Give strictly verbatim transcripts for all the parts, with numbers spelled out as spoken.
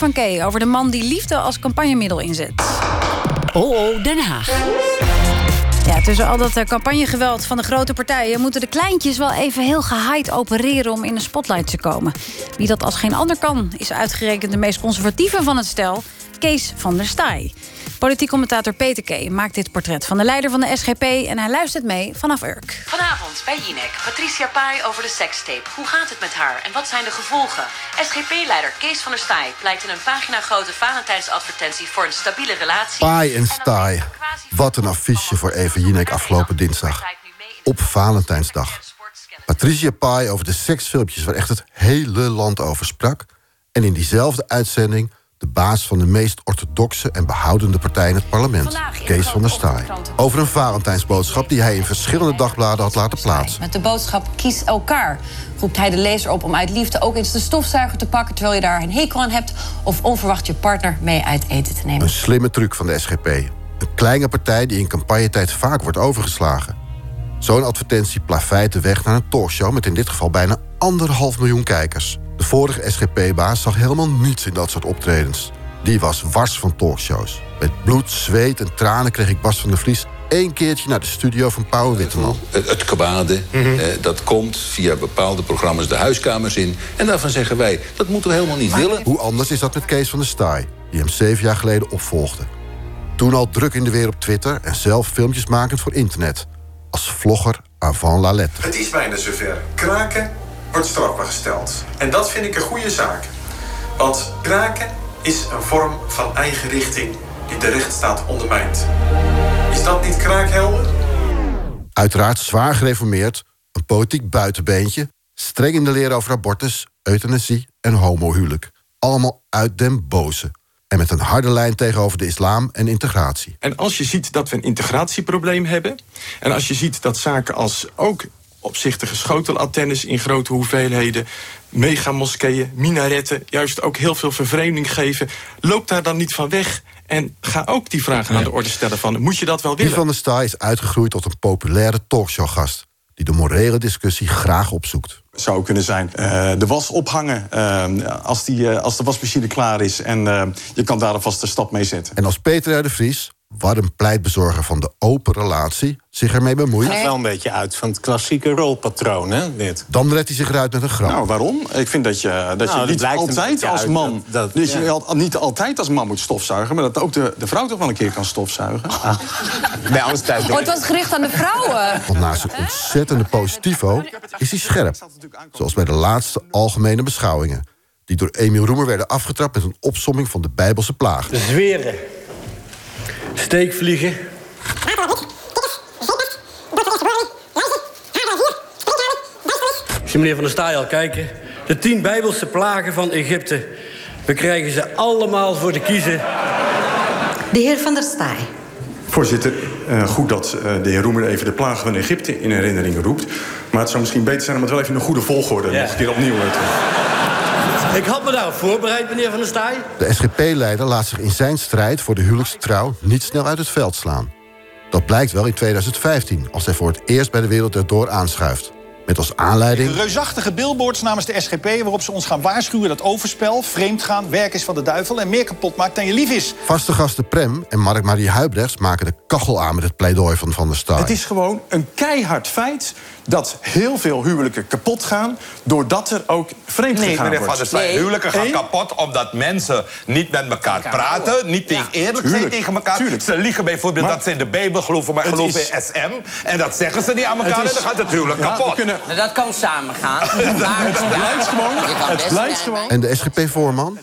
Van Kee over de man die liefde als campagnemiddel inzet. O O Den Haag. Ja, tussen al dat campagnegeweld van de grote partijen moeten de kleintjes wel even heel gehaaid opereren om in de spotlight te komen. Wie dat als geen ander kan, is uitgerekend de meest conservatieve van het stel, Kees van der Staaij. Politiek commentator Peter Kee maakt dit portret van de leider van de S G P... en hij luistert mee vanaf Urk. Vanavond bij Jinek, Patricia Paay over de sekstape. Hoe gaat het met haar en wat zijn de gevolgen? S G P-leider Kees van der Staaij pleit in een paginagrote Valentijnsadvertentie... voor een stabiele relatie... Paay en Staaij. Wat een affiche voor Eva Jinek afgelopen dinsdag. Op Valentijnsdag. Patricia Paay over de seksfilmpjes waar echt het hele land over sprak... en in diezelfde uitzending... de baas van de meest orthodoxe en behoudende partij in het parlement, Kees van der Staaij. Over een Valentijnsboodschap die hij in verschillende dagbladen had laten plaatsen. Met de boodschap kies elkaar roept hij de lezer op om uit liefde ook eens de stofzuiger te pakken... terwijl je daar een hekel aan hebt of onverwacht je partner mee uit eten te nemen. Een slimme truc van de S G P. Een kleine partij die in campagnetijd vaak wordt overgeslagen. Zo'n advertentie plaveit de weg naar een talkshow... met in dit geval bijna anderhalf miljoen kijkers. De vorige S G P-baas zag helemaal niets in dat soort optredens. Die was wars van talkshows. Met bloed, zweet en tranen kreeg ik Bas van der Vries... één keertje naar de studio van Pauw Witteman. Het, het kwade, mm-hmm. eh, dat komt via bepaalde programma's de huiskamers in... en daarvan zeggen wij, dat moeten we helemaal niet maar... willen. Hoe anders is dat met Kees van der Staaij... die hem zeven jaar geleden opvolgde. Toen al druk in de weer op Twitter... en zelf filmpjes makend voor internet... als vlogger avant la lettre. Het is bijna zover. Kraken wordt strafbaar gesteld. En dat vind ik een goede zaak. Want kraken is een vorm van eigen richting... die de rechtsstaat ondermijnt. Is dat niet kraakhelder? Uiteraard zwaar gereformeerd, een politiek buitenbeentje... streng in de leer over abortus, euthanasie en homohuwelijk. Allemaal uit den boze. En met een harde lijn tegenover de islam en integratie. En als je ziet dat we een integratieprobleem hebben... en als je ziet dat zaken als ook opzichtige schotelantennes... in grote hoeveelheden, megamoskeeën, minaretten... juist ook heel veel vervreemding geven... loop daar dan niet van weg en ga ook die vragen ja. aan de orde stellen van... moet je dat wel willen? Die van der Staaij is uitgegroeid tot een populaire talkshowgast... die de morele discussie graag opzoekt. Zou kunnen zijn. Uh, de was ophangen uh, als, die, uh, als de wasmachine klaar is... en uh, je kan daar alvast de stap mee zetten. En als Peter de Vries, warm pleitbezorger van de open relatie... zich ermee bemoeit... Het gaat wel een beetje uit van het klassieke rolpatroon, hè, dit. Dan redt hij zich eruit met een grap. Nou, waarom? Ik vind dat je, dat nou, je niet dat altijd als uit, man... Dat, dat, dus ja. je al, niet altijd als man moet stofzuigen... maar dat ook de, de vrouw toch wel een keer kan stofzuigen. Oh. Ah. Nee, anders thuis oh, het was gericht aan de vrouwen. Want naast zijn ontzettende positivo is hij scherp. Zoals bij de laatste algemene beschouwingen... die door Emiel Roemer werden afgetrapt... met een opsomming van de Bijbelse plagen. De zweren... steekvliegen... Als je meneer Van der Staaij al kijken... de tien Bijbelse plagen van Egypte... we krijgen ze allemaal voor de kiezen. De heer Van der Staaij. Voorzitter, goed dat de heer Roemer even de plagen van Egypte... in herinnering roept. Maar het zou misschien beter zijn om het wel even in een goede volgorde... Ja. nog een keer opnieuw te doen. Ik had me daarop voorbereid, meneer Van der Staaij. De S G P-leider laat zich in zijn strijd voor de huwelijkstrouw... niet snel uit het veld slaan. Dat blijkt wel in tweeduizend vijftien, als hij voor het eerst bij de Wereld Erdoor aanschuift. Met als aanleiding... De reusachtige billboards namens de S G P... waarop ze ons gaan waarschuwen dat overspel, vreemdgaan... werk is van de duivel en meer kapot maakt dan je lief is. Vaste gasten Prem en Mark-Marie Huibrechts... maken de kachel aan met het pleidooi van Van der Staaij. Het is gewoon een keihard feit... dat heel veel huwelijken kapot gaan... doordat er ook vreemd nee, gegaan wordt. Van der Staaij, nee. Huwelijken gaan hey? kapot omdat mensen niet met elkaar praten... niet ja. eerlijk zijn tegen elkaar. Tuurlijk. Ze liegen bijvoorbeeld maar, dat ze in de Bijbel geloven... maar geloven is... in S M. En dat zeggen ze niet aan elkaar is... en dan gaat het huwelijk ja, kapot. Kunnen... Nou, dat kan samen gaan. Het blijft gewoon. En de S G P-voorman?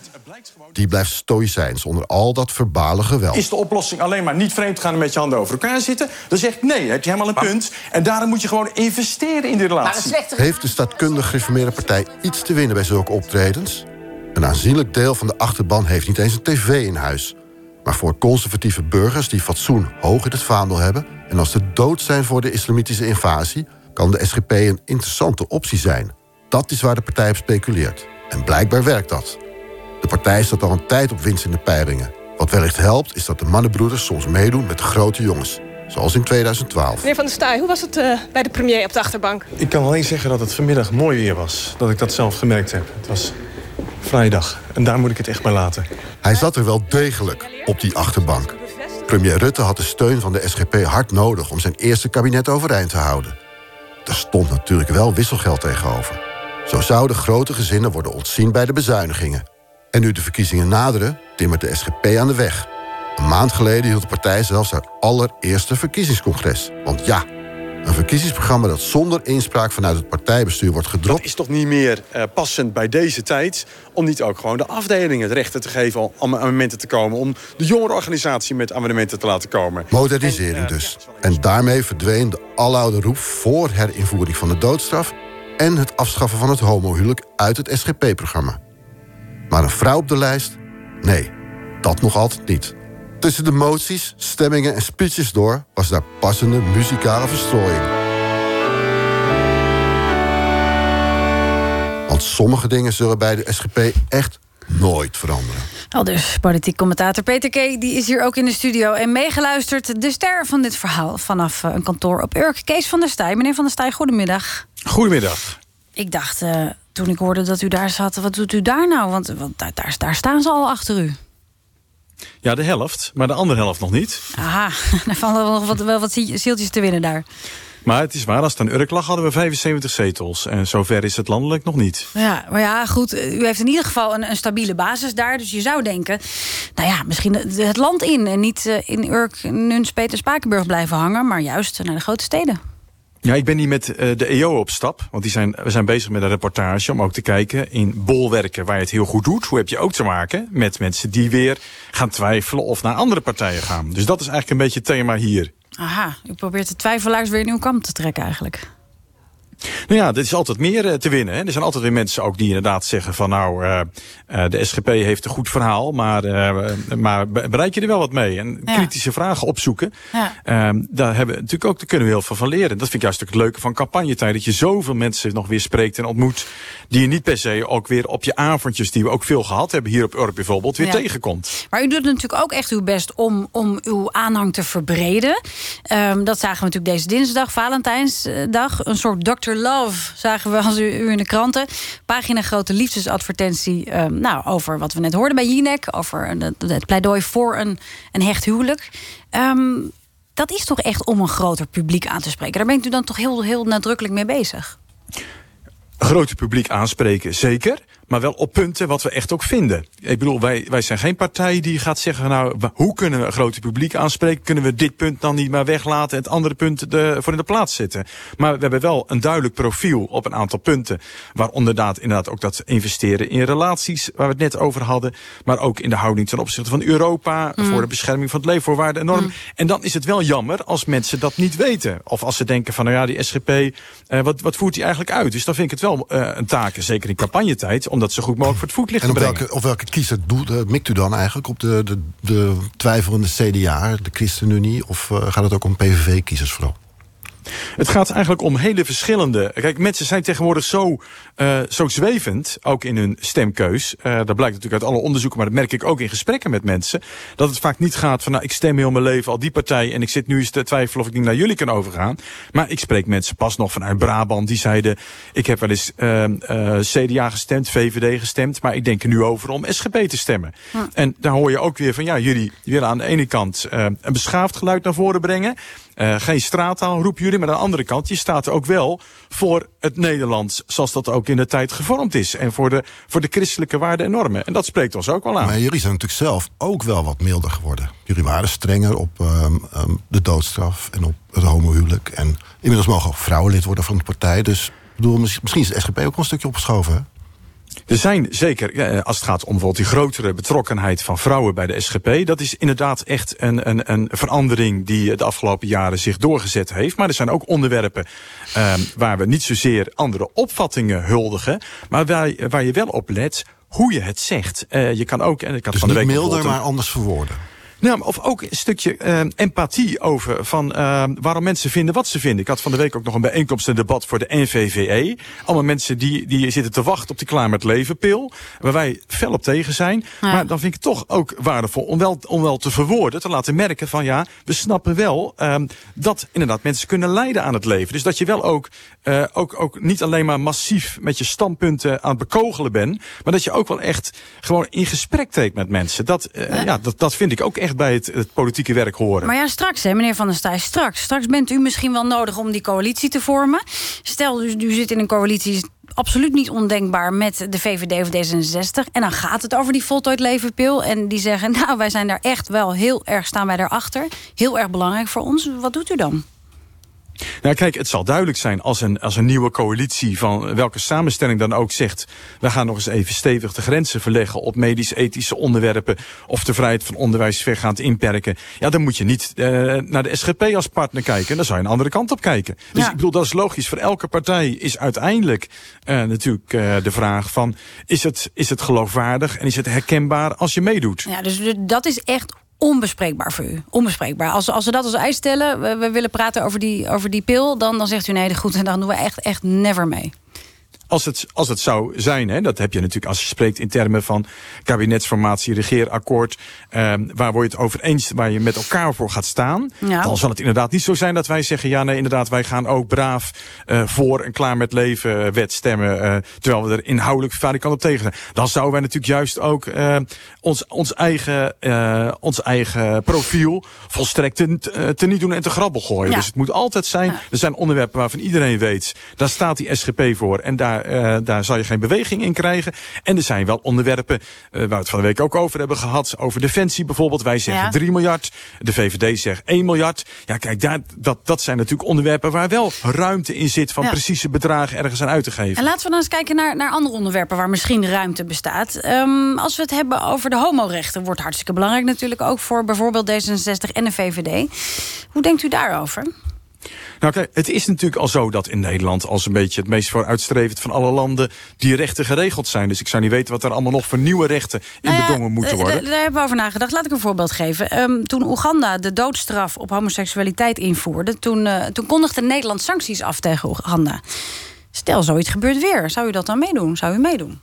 Die blijft stoïcijns onder al dat verbale geweld. Is de oplossing alleen maar niet vreemd gaan en met je handen over elkaar zitten? Dan zegt nee, heb je helemaal een maar, punt. En daarom moet je gewoon investeren in die relatie. Slechte... Heeft de staatkundig gereformeerde partij iets te winnen bij zulke optredens? Een aanzienlijk deel van de achterban heeft niet eens een tv in huis. Maar voor conservatieve burgers die fatsoen hoog in het vaandel hebben... en als ze dood zijn voor de islamitische invasie... kan de S G P een interessante optie zijn. Dat is waar de partij op speculeert. En blijkbaar werkt dat. De partij staat al een tijd op winst in de peilingen. Wat wellicht helpt, is dat de mannenbroeders soms meedoen met de grote jongens. Zoals in tweeduizend twaalf. Meneer Van der Staaij, hoe was het uh, bij de premier op de achterbank? Ik kan alleen zeggen dat het vanmiddag mooi weer was. Dat ik dat zelf gemerkt heb. Het was vrijdag. En daar moet ik het echt bij laten. Hij zat er wel degelijk op die achterbank. Premier Rutte had de steun van de S G P hard nodig om zijn eerste kabinet overeind te houden. Daar stond natuurlijk wel wisselgeld tegenover. Zo zouden grote gezinnen worden ontzien bij de bezuinigingen. En nu de verkiezingen naderen, timmert de S G P aan de weg. Een maand geleden hield de partij zelfs haar allereerste verkiezingscongres. Want ja, een verkiezingsprogramma dat zonder inspraak vanuit het partijbestuur wordt gedropt... Dat is toch niet meer uh, passend bij deze tijd... om niet ook gewoon de afdelingen het recht te geven om aan amendementen te komen... om de jongerenorganisatie met amendementen te laten komen. Modernisering en, uh, dus. Ja, en daarmee verdween de aloude roep voor herinvoering van de doodstraf... en het afschaffen van het homohuwelijk uit het S G P-programma. Maar een vrouw op de lijst? Nee, dat nog altijd niet. Tussen de moties, stemmingen en speeches door... was daar passende muzikale verstrooiing. Want sommige dingen zullen bij de S G P echt nooit veranderen. Aldus politiek commentator Peter Kee, die is hier ook in de studio... en meegeluisterd de ster van dit verhaal vanaf een kantoor op Urk. Kees van der Staaij. Meneer van der Staaij, goedemiddag. Goedemiddag. Ik dacht, uh, toen ik hoorde dat u daar zat... wat doet u daar nou? Want, want daar, daar, daar staan ze al achter u. Ja, de helft, maar de andere helft nog niet. Aha, daar vallen nog wat, wel wat zieltjes te winnen daar. Maar het is waar, als het aan Urk lag hadden we vijfenzeventig zetels. En zover is het landelijk nog niet. Ja, maar ja, goed, u heeft in ieder geval een, een stabiele basis daar. Dus je zou denken, nou ja, misschien het land in. En niet in Urk, Nunspeet en Spakenburg blijven hangen. Maar juist naar de grote steden. Ja, ik ben hier met uh, de E O op stap. Want die zijn, we zijn bezig met een reportage om ook te kijken in bolwerken waar je het heel goed doet. Hoe heb je ook te maken met mensen die weer gaan twijfelen of naar andere partijen gaan. Dus dat is eigenlijk een beetje het thema hier. Aha, u probeert de twijfelaars weer in uw kamp te trekken eigenlijk. Nou ja, dit is altijd meer te winnen. Hè. Er zijn altijd weer mensen ook die inderdaad zeggen van... nou, uh, uh, de S G P heeft een goed verhaal, maar, uh, maar bereik je er wel wat mee? En ja. Kritische vragen opzoeken, ja. um, daar, hebben we natuurlijk ook, daar kunnen we heel veel van leren. Dat vind ik juist ook het leuke van campagnetijd... dat je zoveel mensen nog weer spreekt en ontmoet... die je niet per se ook weer op je avondjes... die we ook veel gehad hebben hier op Urk bijvoorbeeld, weer ja. tegenkomt. Maar u doet natuurlijk ook echt uw best om, om uw aanhang te verbreden. Um, dat zagen we natuurlijk deze dinsdag, Valentijnsdag. Een soort dokter Love, zagen we als u, u in de kranten. Pagina grote liefdesadvertentie euh, nou, over wat we net hoorden bij Jinek... over een, het pleidooi voor een, een hecht huwelijk. Um, dat is toch echt om een groter publiek aan te spreken. Daar bent u dan toch heel, heel nadrukkelijk mee bezig? Groter publiek aanspreken, zeker. Maar wel op punten wat we echt ook vinden. Ik bedoel, wij, wij zijn geen partij die gaat zeggen... nou, hoe kunnen we een groter publiek aanspreken? Kunnen we dit punt dan niet maar weglaten... en het andere punt de, voor in de plaats zetten? Maar we hebben wel een duidelijk profiel op een aantal punten... waar inderdaad, inderdaad ook dat investeren in relaties... waar we het net over hadden... maar ook in de houding ten opzichte van Europa... Mm. voor de bescherming van het leefvoorwaarden en normen. Mm. En dan is het wel jammer als mensen dat niet weten. Of als ze denken van, nou ja, die S G P... Eh, wat, wat voert die eigenlijk uit? Dus dan vind ik het wel eh, een taak, zeker in campagnetijd... om dat zo goed mogelijk voor het voetlicht en te brengen. Welke, op welke kiezer doet, uh, mikt u dan eigenlijk? Op de, de, de twijfelende C D A, de ChristenUnie... of uh, gaat het ook om P V V-kiezers vooral? Het gaat eigenlijk om hele verschillende... Kijk, mensen zijn tegenwoordig zo, uh, zo zwevend, ook in hun stemkeus. Uh, dat blijkt natuurlijk uit alle onderzoeken, maar dat merk ik ook in gesprekken met mensen. Dat het vaak niet gaat van, nou, ik stem heel mijn leven al die partij... en ik zit nu eens te twijfelen of ik niet naar jullie kan overgaan. Maar ik spreek mensen pas nog vanuit Brabant. Die zeiden, ik heb wel eens uh, uh, C D A gestemd, V V D gestemd... maar ik denk er nu over om S G P te stemmen. Ja. En daar hoor je ook weer van, ja, jullie willen aan de ene kant... Uh, een beschaafd geluid naar voren brengen... Uh, geen straattaal, roepen jullie. Maar aan de andere kant, je staat er ook wel voor het Nederlands... zoals dat ook in de tijd gevormd is. En voor de, voor de christelijke waarden en normen. En dat spreekt ons ook wel aan. Maar jullie zijn natuurlijk zelf ook wel wat milder geworden. Jullie waren strenger op um, um, de doodstraf en op het homohuwelijk. En inmiddels mogen ook vrouwen lid worden van de partij. Dus bedoel, misschien is de S G P ook een stukje opgeschoven, hè? Er zijn zeker, als het gaat om bijvoorbeeld die grotere betrokkenheid van vrouwen bij de S G P... dat is inderdaad echt een, een, een verandering die de afgelopen jaren zich doorgezet heeft. Maar er zijn ook onderwerpen um, waar we niet zozeer andere opvattingen huldigen... maar waar, waar je wel op let hoe je het zegt. Uh, je kan ook... en ik had dus van de week niet milder, maar anders verwoorden. Nou, of ook een stukje uh, empathie over van uh, waarom mensen vinden wat ze vinden. Ik had van de week ook nog een bijeenkomst, een debat voor de N V V E. Allemaal mensen die, die zitten te wachten op die Klaar met Leven-pil, waar wij fel op tegen zijn. Ja. Maar dan vind ik het toch ook waardevol om wel, om wel te verwoorden, te laten merken van ja, we snappen wel uh, dat inderdaad mensen kunnen lijden aan het leven. Dus dat je wel ook, uh, ook, ook niet alleen maar massief met je standpunten aan het bekogelen bent, maar dat je ook wel echt gewoon in gesprek treedt met mensen. Dat, uh, ja. Ja, dat, dat vind ik ook echt bij het, het politieke werk horen. Maar ja, straks, hè, meneer Van der Staaij, straks. Straks bent u misschien wel nodig om die coalitie te vormen. Stel, u, u zit in een coalitie, absoluut niet ondenkbaar, met de V V D of D zesenzestig. En dan gaat het over die voltooid levenpil. En die zeggen, nou, wij zijn daar echt wel heel erg, staan wij daarachter. Heel erg belangrijk voor ons. Wat doet u dan? Nou kijk, het zal duidelijk zijn als een, als een nieuwe coalitie van welke samenstelling dan ook zegt, we gaan nog eens even stevig de grenzen verleggen op medisch-ethische onderwerpen of de vrijheid van onderwijs vergaand inperken. Ja, dan moet je niet uh, naar de S G P als partner kijken. Dan zou je een andere kant op kijken. Dus ja. Ik bedoel, dat is logisch. Voor elke partij is uiteindelijk uh, natuurlijk uh, de vraag van, is het, is het geloofwaardig en is het herkenbaar als je meedoet? Ja, dus dat is echt onbespreekbaar voor u. Onbespreekbaar. Als, als we dat als eis stellen, we, we willen praten over die, over die pil, dan, dan zegt u nee, goed, en dan doen we echt, echt never mee. Als het, als het zou zijn, hè, dat heb je natuurlijk als je spreekt in termen van kabinetsformatie, regeerakkoord, eh, waar word je het over eens, waar je met elkaar voor gaat staan. Ja. Dan zal het inderdaad niet zo zijn dat wij zeggen, ja nee, inderdaad, wij gaan ook braaf eh, voor een Klaar met Leven wet stemmen, eh, terwijl we er inhoudelijk vaardig op tegen zijn. Dan zouden wij natuurlijk juist ook eh, ons, ons, eigen, eh, ons eigen profiel volstrekt te, te niet doen en te grabbel gooien. Ja. Dus het moet altijd zijn, er zijn onderwerpen waarvan iedereen weet, daar staat die S G P voor en daar Uh, daar zal je geen beweging in krijgen. En er zijn wel onderwerpen uh, waar we het van de week ook over hebben gehad. Over defensie bijvoorbeeld. Wij zeggen ja. drie miljard. De V V D zegt één miljard. Ja, kijk, daar, dat, dat zijn natuurlijk onderwerpen waar wel ruimte in zit van ja. precieze bedragen ergens aan uit te geven. En laten we dan eens kijken naar, naar andere onderwerpen waar misschien ruimte bestaat. Um, als we het hebben over de homorechten, wordt hartstikke belangrijk natuurlijk ook voor bijvoorbeeld D zesenzestig en de V V D. Hoe denkt u daarover? Nou kijk, het is natuurlijk al zo dat in Nederland als een beetje het meest vooruitstrevend van alle landen die rechten geregeld zijn. Dus ik zou niet weten wat er allemaal nog voor nieuwe rechten in nou ja, bedongen moeten worden. Daar, daar hebben we over nagedacht. Laat ik een voorbeeld geven. Um, toen Oeganda de doodstraf op homoseksualiteit invoerde, toen, uh, toen kondigde Nederland sancties af tegen Oeganda. Stel, zoiets gebeurt weer. Zou u dat dan meedoen? Zou u meedoen?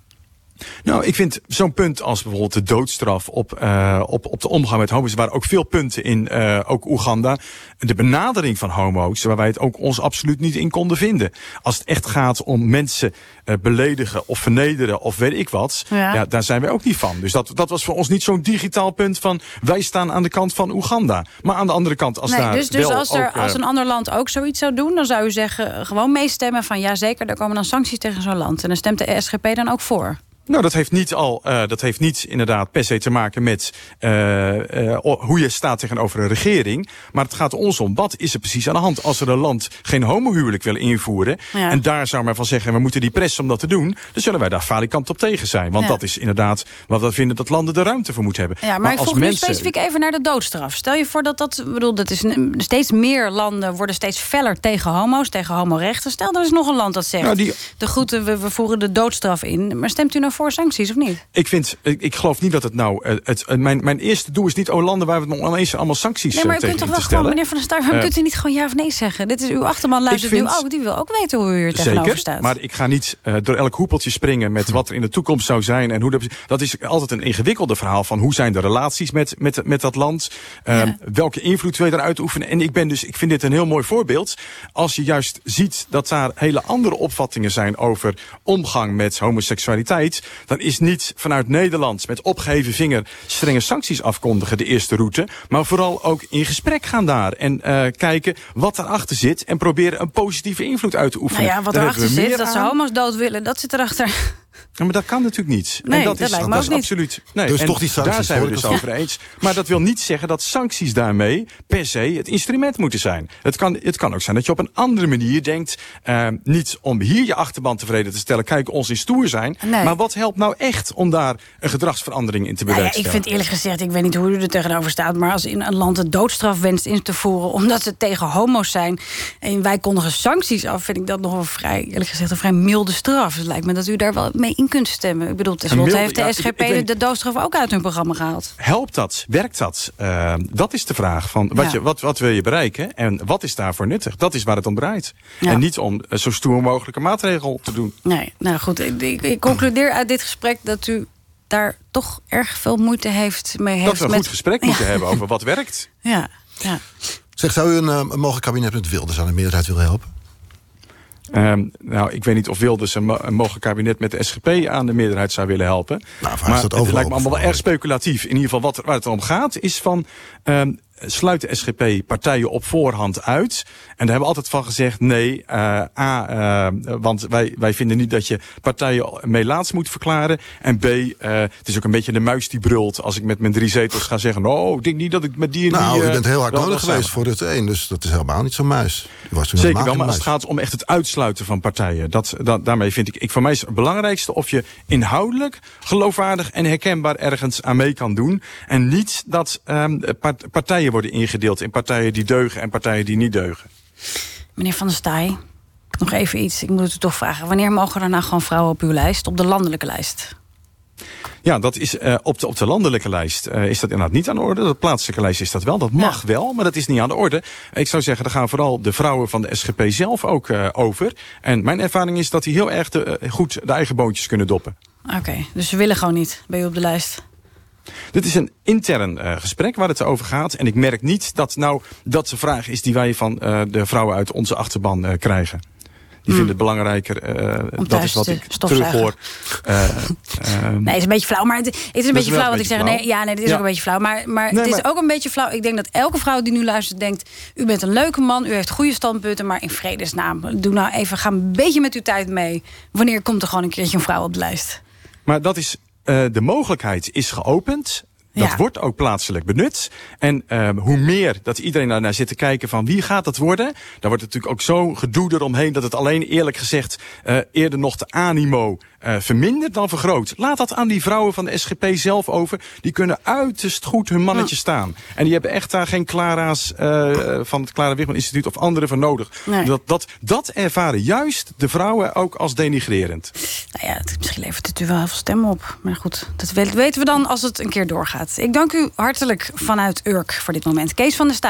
Nou, ik vind zo'n punt als bijvoorbeeld de doodstraf op, uh, op, op de omgang met homo's, waar ook veel punten in, uh, ook Oeganda, de benadering van homo's, waar wij het ook ons absoluut niet in konden vinden. Als het echt gaat om mensen uh, beledigen of vernederen of weet ik wat, ja. Ja, daar zijn wij ook niet van. Dus dat, dat was voor ons niet zo'n digitaal punt van wij staan aan de kant van Oeganda. Maar aan de andere kant, als nee, daar dus, dus wel als er, ook, uh, als een ander land ook zoiets zou doen, dan zou u zeggen, gewoon meestemmen van ja zeker, daar komen dan sancties tegen zo'n land. En dan stemt de S G P dan ook voor. Nou, dat heeft niet al, uh, dat heeft niet inderdaad per se te maken met uh, uh, hoe je staat tegenover een regering. Maar het gaat ons om, wat is er precies aan de hand? Als er een land geen homohuwelijk wil invoeren, ja. en daar zou men van zeggen, we moeten die press om dat te doen, dan zullen wij daar falikant op tegen zijn. Want ja. dat is inderdaad wat we vinden dat landen de ruimte voor moeten hebben. Ja, maar, maar ik als vroeg mensen... nu specifiek even naar de doodstraf. Stel je voor dat dat, bedoel, dat is steeds meer landen worden steeds feller tegen homo's, tegen homorechten. Stel, er is nog een land dat zegt, nou, die... de groeten, we, we voeren de doodstraf in. Maar stemt u nou voor sancties, of niet? Ik vind, ik, ik geloof niet dat het nou... Het, het, mijn, mijn eerste doel is niet, oh landen waar we het nog oneens allemaal sancties nee, maar u tegen kunt toch wel gewoon, meneer Van der Staaij, waarom uh, kunt u niet gewoon ja of nee zeggen? Dit is uw achterman, luistert vind, nu ook, die wil ook weten hoe u er tegenover zeker, staat. Maar ik ga niet uh, door elk hoepeltje springen met wat er in de toekomst zou zijn. En hoe dat, dat is altijd een ingewikkelde verhaal van hoe zijn de relaties met, met, met dat land? Uh, ja. Welke invloed wil je eruit oefenen? En ik ben dus, ik vind dit een heel mooi voorbeeld. Als je juist ziet dat daar hele andere opvattingen zijn over omgang met homoseksualiteit, dan is niet vanuit Nederland met opgeheven vinger strenge sancties afkondigen de eerste route. Maar vooral ook in gesprek gaan daar. En uh, kijken wat erachter zit. En proberen een positieve invloed uit te oefenen. Nou ja, wat daar erachter zit, dat aan. Ze homo's dood willen, dat zit erachter. Ja, maar dat kan natuurlijk niet. Nee, en dat, dat is, lijkt me dat ook is niet. Absoluut. Nee, dus en toch die sancties, daar zijn we dus over eens. Maar dat wil niet zeggen dat sancties daarmee per se het instrument moeten zijn. Het kan, het kan ook zijn dat je op een andere manier denkt. Uh, niet om hier je achterban tevreden te stellen. Kijk, ons in stoer zijn. Nee. Maar wat helpt nou echt om daar een gedragsverandering in te bewerkstelligen? Ja, ja, ik vind eerlijk gezegd, ik weet niet hoe u er tegenover staat. Maar als in een land een doodstraf wenst in te voeren omdat ze tegen homo's zijn en wij kondigen sancties af, vind ik dat nog wel vrij, eerlijk gezegd, een vrij milde straf. Het lijkt me dat u daar wel mee in kunt stemmen. Ik bedoel, tenslotte heeft de S G P ja, ik, ik de doodstraf ook uit hun programma gehaald. Helpt dat? Werkt dat? Uh, dat is de vraag. Van wat, ja. je, wat, wat wil je bereiken? En wat is daarvoor nuttig? Dat is waar het om draait. Ja. En niet om zo stoer mogelijke maatregel te doen. Nee, nou goed. Ik, ik, ik concludeer uit dit gesprek dat u daar toch erg veel moeite heeft mee. Heeft dat we een met... goed gesprek moeten ja. hebben over wat werkt. Ja, ja. Zeg, zou u een, een mogelijk kabinet met Wilders aan de meerderheid willen helpen? Um, nou, ik weet niet of Wilders een, een mogelijk kabinet met de S G P aan de meerderheid zou willen helpen. Nou, maar dat het lijkt me allemaal wel erg speculatief. In ieder geval wat, waar het om gaat is van... Um, sluit de S G P partijen op voorhand uit. En daar hebben we altijd van gezegd... nee, uh, A, uh, want wij, wij vinden niet dat je partijen meelaats moet verklaren. En B, uh, het is ook een beetje de muis die brult... als ik met mijn drie zetels ga zeggen... oh, ik denk niet dat ik met die en nou, die... Nou, uh, u bent heel hard nodig geweest voor het één. Dus dat is helemaal niet zo'n muis. Was Zeker wel, maar als het gaat om echt het uitsluiten van partijen. Dat, dat, daarmee vind ik, ik... Voor mij is het belangrijkste of je inhoudelijk... geloofwaardig en herkenbaar ergens aan mee kan doen. En niet dat um, part, partijen... worden ingedeeld in partijen die deugen en partijen die niet deugen. Meneer Van der Staaij, nog even iets. Ik moet het u toch vragen. Wanneer mogen er nou gewoon vrouwen op uw lijst, op de landelijke lijst? Ja, dat is uh, op, de, op de landelijke lijst uh, is dat inderdaad niet aan de orde. De plaatselijke lijst is dat wel. Dat mag ja. wel, maar dat is niet aan de orde. Ik zou zeggen, daar gaan vooral de vrouwen van de S G P zelf ook uh, over. En mijn ervaring is dat die heel erg de, uh, goed de eigen boontjes kunnen doppen. Oké, okay, dus ze willen gewoon niet bij u op de lijst? Dit is een intern uh, gesprek waar het over gaat. En ik merk niet dat nou dat de vraag is die wij van uh, de vrouwen uit onze achterban uh, krijgen. Die mm. vinden het belangrijker. Uh, dat is wat ik terug hoor. Uh, uh, nee, het is een beetje flauw. Maar het, het is een beetje flauw wat ik zeg. Nee, ja, nee, dit is ja. ook een beetje flauw. Maar, maar nee, het is maar... ook een beetje flauw. Ik denk dat elke vrouw die nu luistert denkt... u bent een leuke man, u heeft goede standpunten... maar in vredesnaam, doe nou even, ga een beetje met uw tijd mee. Wanneer komt er gewoon een keertje een vrouw op de lijst? Maar dat is... Uh, de mogelijkheid is geopend. Dat ja. wordt ook plaatselijk benut. En uh, hoe meer dat iedereen daarnaar zit te kijken van wie gaat dat worden... daar wordt het natuurlijk ook zo gedoe eromheen... dat het alleen eerlijk gezegd uh, eerder nog de animo uh, vermindert dan vergroot. Laat dat aan die vrouwen van de S G P zelf over. Die kunnen uiterst goed hun mannetje ja. staan. En die hebben echt daar geen Clara's uh, van het Clara-Wichtman-instituut of anderen voor nodig. Nee. Dat, dat, dat ervaren juist de vrouwen ook als denigrerend. Nou ja, het, misschien levert het u wel heel veel stemmen op. Maar goed, dat weten we dan als het een keer doorgaat. Ik dank u hartelijk vanuit Urk voor dit moment. Kees van der Staaij.